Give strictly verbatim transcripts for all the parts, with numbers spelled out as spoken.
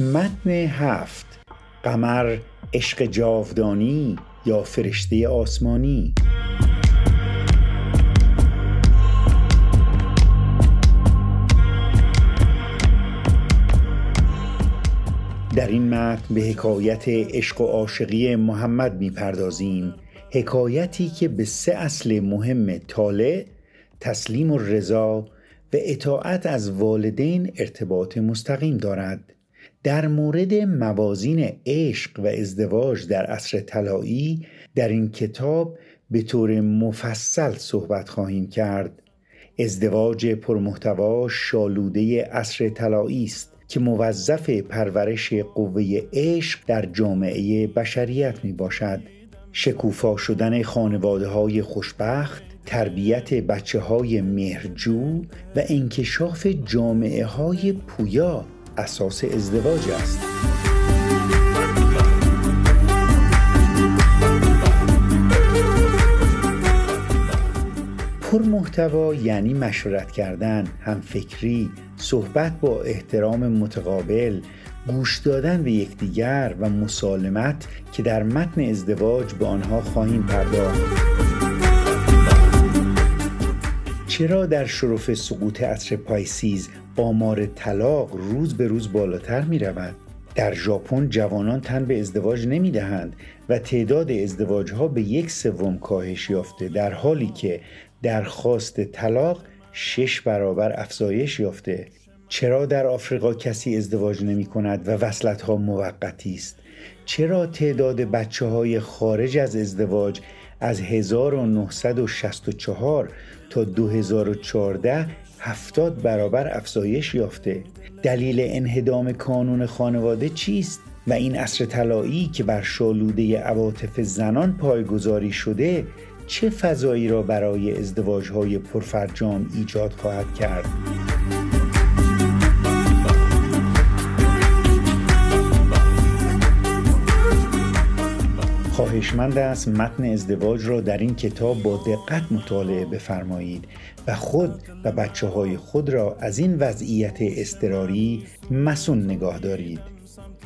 متن هفت، قمر عشق جاودانی یا فرشته آسمانی. در این متن به حکایت عشق و عاشقی محمد می‌پردازیم، حکایتی که به سه اصل مهم طالع، تسلیم و رضا و اطاعت از والدین ارتباط مستقیم دارد. در مورد موازین عشق و ازدواج در عصر طلایی در این کتاب به طور مفصل صحبت خواهیم کرد. ازدواج پرمحتوا شالوده عصر طلایی است که موظف پرورش قوه عشق در جامعه بشریت می باشد. شکوفا شدن خانواده های خوشبخت، تربیت بچه های مهرجو و انکشاف جامعه های پویا اساس ازدواج است. پرمحتوا یعنی مشورت کردن، همفکری، صحبت با احترام متقابل، گوش دادن به یکدیگر و مسالمت که در متن ازدواج به آنها خواهیم پرداخت. چرا در شرف سقوط عصر پاییز آمار طلاق روز به روز بالاتر می رود؟ در ژاپن جوانان تن به ازدواج نمی دهند و تعداد ازدواجها به یک سوم کاهش یافته، در حالی که درخواست طلاق شش برابر افزایش یافته. چرا در آفریقا کسی ازدواج نمی کند و وصلت‌ها موقتی است؟ چرا تعداد بچه‌های خارج از ازدواج از هزار و نهصد و شصت و چهار تا دو هزار و چهارده هفتاد برابر افزایش یافته؟ دلیل انهدام کانون خانواده چیست؟ و این عصر طلایی که بر شالوده عواطف زنان پایگذاری شده چه فضایی را برای ازدواج‌های پرفرجام ایجاد خواهد کرد؟ خواهشمند است متن ازدواج را در این کتاب با دقت مطالعه بفرمایید و خود و بچه‌های خود را از این وضعیت اضطراری مصون نگاه دارید.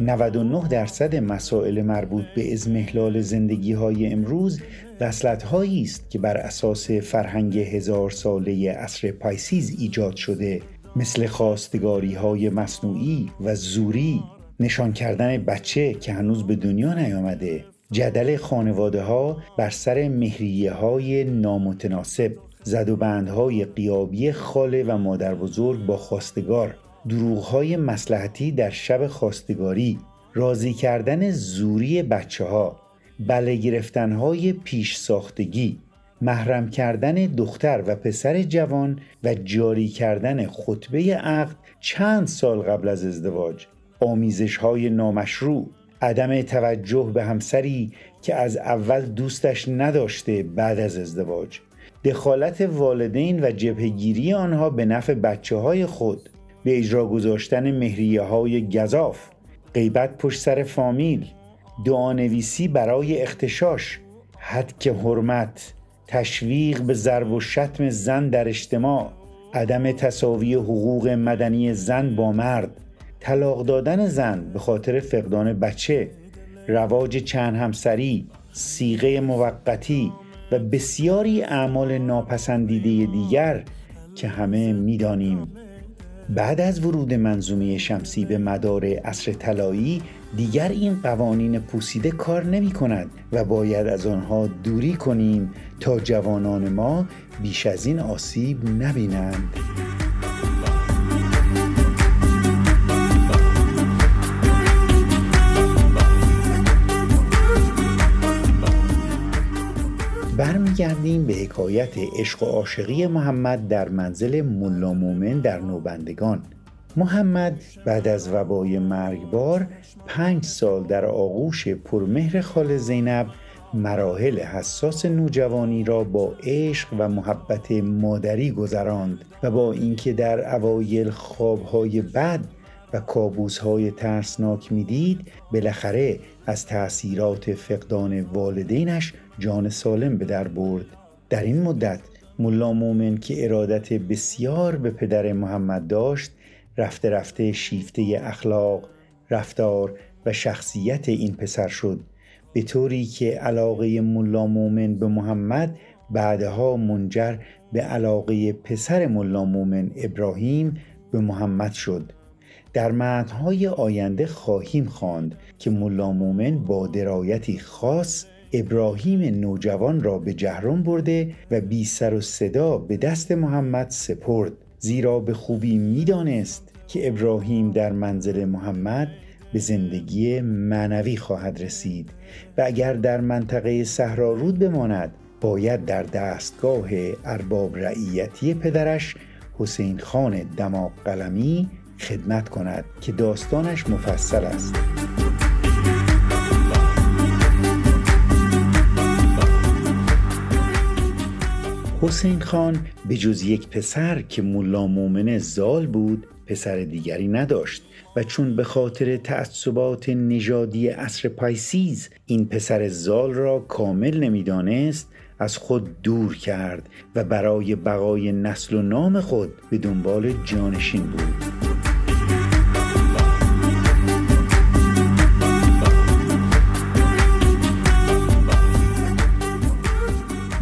نود و نه درصد مسائل مربوط به اضمحلال زندگی‌های امروز وصلت‌هایی است که بر اساس فرهنگ هزار ساله عصر پاییز ایجاد شده، مثل خواستگاری‌های مصنوعی و زوری، نشان کردن بچه که هنوز به دنیا نیامده، جدل خانواده ها بر سر مهریه های نامتناسب، زد و بندهای غیابی خاله و مادر بزرگ با خواستگار، دروغ های مصلحتی در شب خواستگاری، راضی کردن زوری بچه ها، بله گرفتن های پیش ساختگی، محرم کردن دختر و پسر جوان و جاری کردن خطبه عقد چند سال قبل از ازدواج، آمیزش های نامشروع، عدم توجه به همسری که از اول دوستش نداشته بعد از ازدواج، دخالت والدین و جبهه‌گیری آنها به نفع بچه‌های خود، به اجرا گذاشتن مهریه‌های گزاف، غیبت پشت سر فامیل، دعانویسی برای اختشاش، هتک حرمت، تشویق به ضرب و شتم زن در اجتماع، عدم تساوی حقوق مدنی زن با مرد، طلاق دادن زن به خاطر فقدان بچه، رواج چند همسری، صیغه موقتی و بسیاری اعمال ناپسندیده دیگر که همه می‌دانیم. بعد از ورود منظومه شمسی به مدار عصر طلایی دیگر این قوانین پوسیده کار نمی‌کند و باید از آنها دوری کنیم تا جوانان ما بیش از این آسیب نبینند. برمیگردیم به حکایت عشق و عاشقی محمد در منزل ملا مومن در نوبندگان. محمد بعد از وبای مرگبار پنج سال در آغوش پرمهر خاله زینب مراحل حساس نوجوانی را با عشق و محبت مادری گذراند و با اینکه در اوایل خوابهای بد و کابوسهای ترسناک میدید، بالاخره از تأثیرات فقدان والدینش جان سالم به در برد. در این مدت ملا مومن که ارادت بسیار به پدر محمد داشت، رفته رفته شیفته اخلاق، رفتار و شخصیت این پسر شد، به طوری که علاقه ملا مومن به محمد بعدها منجر به علاقه پسر ملا مومن ابراهیم به محمد شد. در متن‌های آینده خواهیم خواند که ملا مومن با درایتی خاص ابراهیم نوجوان را به جهرم برده و بی سر و صدا به دست محمد سپرد، زیرا به خوبی می‌دانست که ابراهیم در منزل محمد به زندگی معنوی خواهد رسید و اگر در منطقه صحرا رود بماند باید در دستگاه ارباب رعیتی پدرش حسین خان دماغ قلمی خدمت کند که داستانش مفصل است. حسین خان به جز یک پسر که ملا مومن زال بود پسر دیگری نداشت و چون به خاطر تعصبات نژادی عصر پایسیز این پسر زال را کامل نمیدانست، از خود دور کرد و برای بقای نسل و نام خود به دنبال جانشین بود.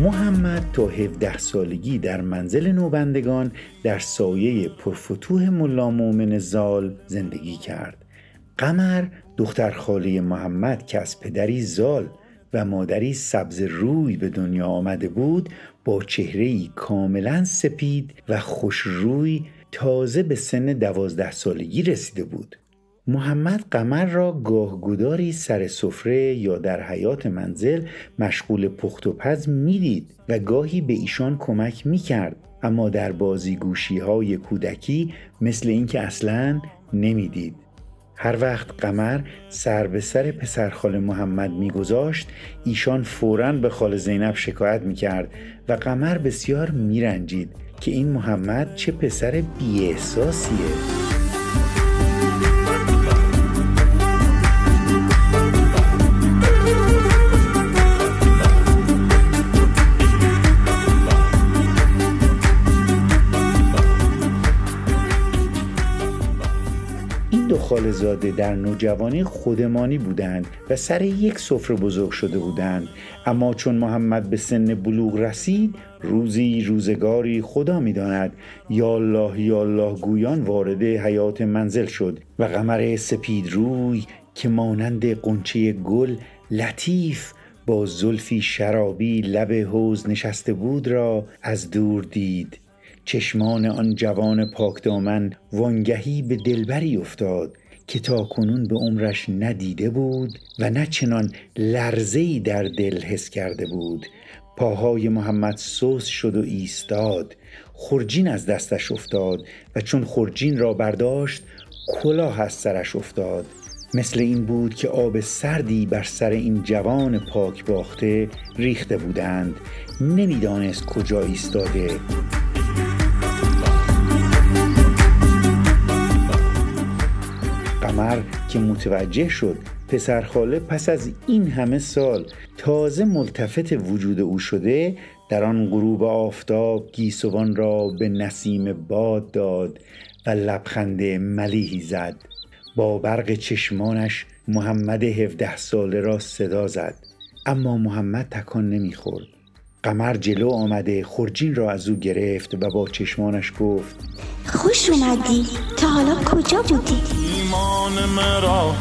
محمد تا هفده سالگی در منزل نوبندگان در سایه پرفتوه ملا مومن زال زندگی کرد. قمر دختر خاله محمد که از پدری زال و مادری سبز روی به دنیا آمده بود، با چهره‌ای کاملا سپید و خوش روی تازه به سن دوازده سالگی رسیده بود. محمد قمر را گاه گداری سر سفره یا در حیاط منزل مشغول پخت و پز می‌دید و گاهی به ایشان کمک می‌کرد، اما در بازیگوشی‌های کودکی مثل اینکه اصلاً نمی‌دید. هر وقت قمر سر به سر پسرخاله محمد می‌گذاشت، ایشان فوراً به خاله زینب شکایت می‌کرد و قمر بسیار می‌رنجید که این محمد چه پسر بی‌احساسیه. خاله‌زاده در نوجوانی خودمانی بودند و سر یک سفره بزرگ شده بودند، اما چون محمد به سن بلوغ رسید روزی روزگاری خدا می‌داند یا الله یا الله گویان وارد حیات منزل شد و قمر سپید روی که مانند قنچه گل لطیف با زلفی شرابی لب حوض نشسته بود را از دور دید. چشمان آن جوان پاک دامن وانگهی به دلبری افتاد که تا کنون به عمرش ندیده بود و نه چنان لرزه‌ای در دل حس کرده بود. پاهای محمد سوس شد و ایستاد. خورجین از دستش افتاد و چون خورجین را برداشت کلاه از سرش افتاد. مثل این بود که آب سردی بر سر این جوان پاک باخته ریخته بودند. نمیدانست کجا ایستاده. قمر که متوجه شد پسرخاله پس از این همه سال تازه ملتفت وجود او شده، در آن غروب آفتاب گیسوان را به نسیم باد داد و لبخند ملیحی زد. با برق چشمانش محمد هفده ساله را صدا زد، اما محمد تکان نمیخورد. قمر جلو آمده خورجین را از او گرفت و با چشمانش گفت خوش اومدی، تا حالا کجا بودی؟ ایمان مرا،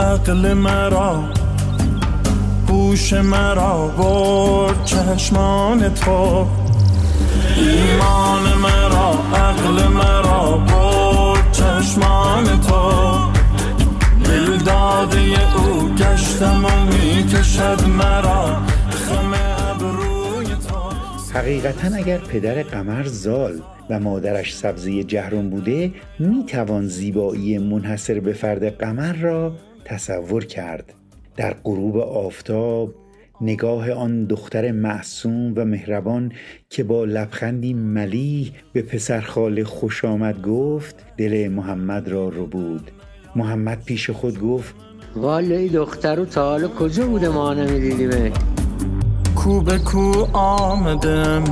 عقل مرا، هوش مرا برد چشمان تو. ایمان مرا، عقل مرا برد چشمان تو. دل داده او گشتم و میکشد مرا. حقیقتاً اگر پدر قمر زال و مادرش سبزی جهرم بوده، میتوان زیبایی منحصر به فرد قمر را تصور کرد. در غروب آفتاب نگاه آن دختر معصوم و مهربان که با لبخندی ملیح به پسرخاله خوش آمد گفت دل محمد را ربود. محمد پیش خود گفت والی دختر رو تا حالا کجا بوده ما نمیدیدیمه. کو به کو آمدم،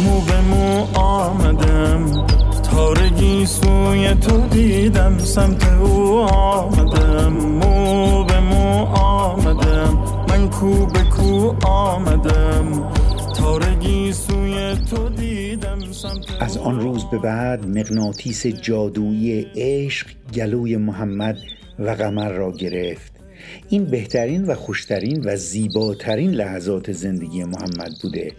مو به مو آمدم، پارگی سوی تو دیدم، سمت او آمدم، مو به مو آمدم، من کو به کو آمدم، تارگی سوی تو دیدم، سمت او. از آن روز به بعد مغناطیس جادویی عشق گلوی محمد و قمر را گرفت. این بهترین و خوشترین و زیباترین لحظات زندگی محمد بوده.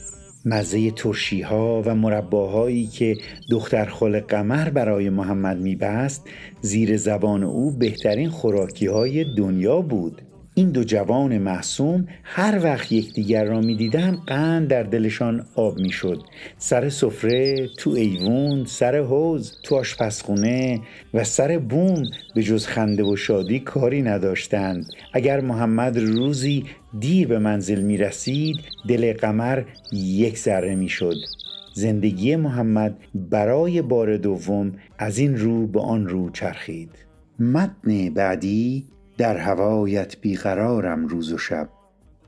مزه ترشی‌ها و مرباهایی که دختر خال قمر برای محمد می‌بست زیر زبان او بهترین خوراکی‌های دنیا بود. این دو جوان معصوم هر وقت یکدیگر را می‌دیدند قند در دلشان آب می‌شد. سر سفره، تو ایوون، سر حوض، تو آشپزخانه و سر بوم به جز خنده و شادی کاری نداشتند. اگر محمد روزی دیر به منزل می‌رسید، دل قمر یک ذره می‌شد. زندگی محمد برای بار دوم از این رو به آن رو چرخید. متن بعدی: در هوایت بیقرارم روز و شب.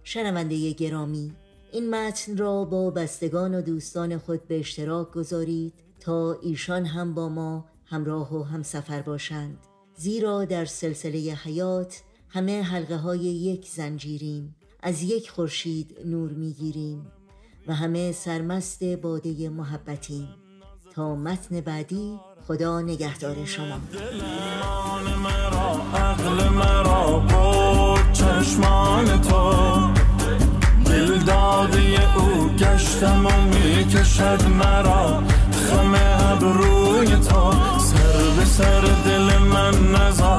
شنونده گرامی، این متن را با بستگان و دوستان خود به اشتراک گذارید تا ایشان هم با ما همراه و همسفر باشند، زیرا در سلسله حیات همه حلقه های یک زنجیریم، از یک خورشید نور میگیریم و همه سرمست باده محبتیم. تا متن بعدی، خدا نگهدار شما. دلان مرا، عقل مرا بود چشمان تو، دل داده او گشتم و میکشد مرا خم ابروی تو، سر به سر دل من نزار.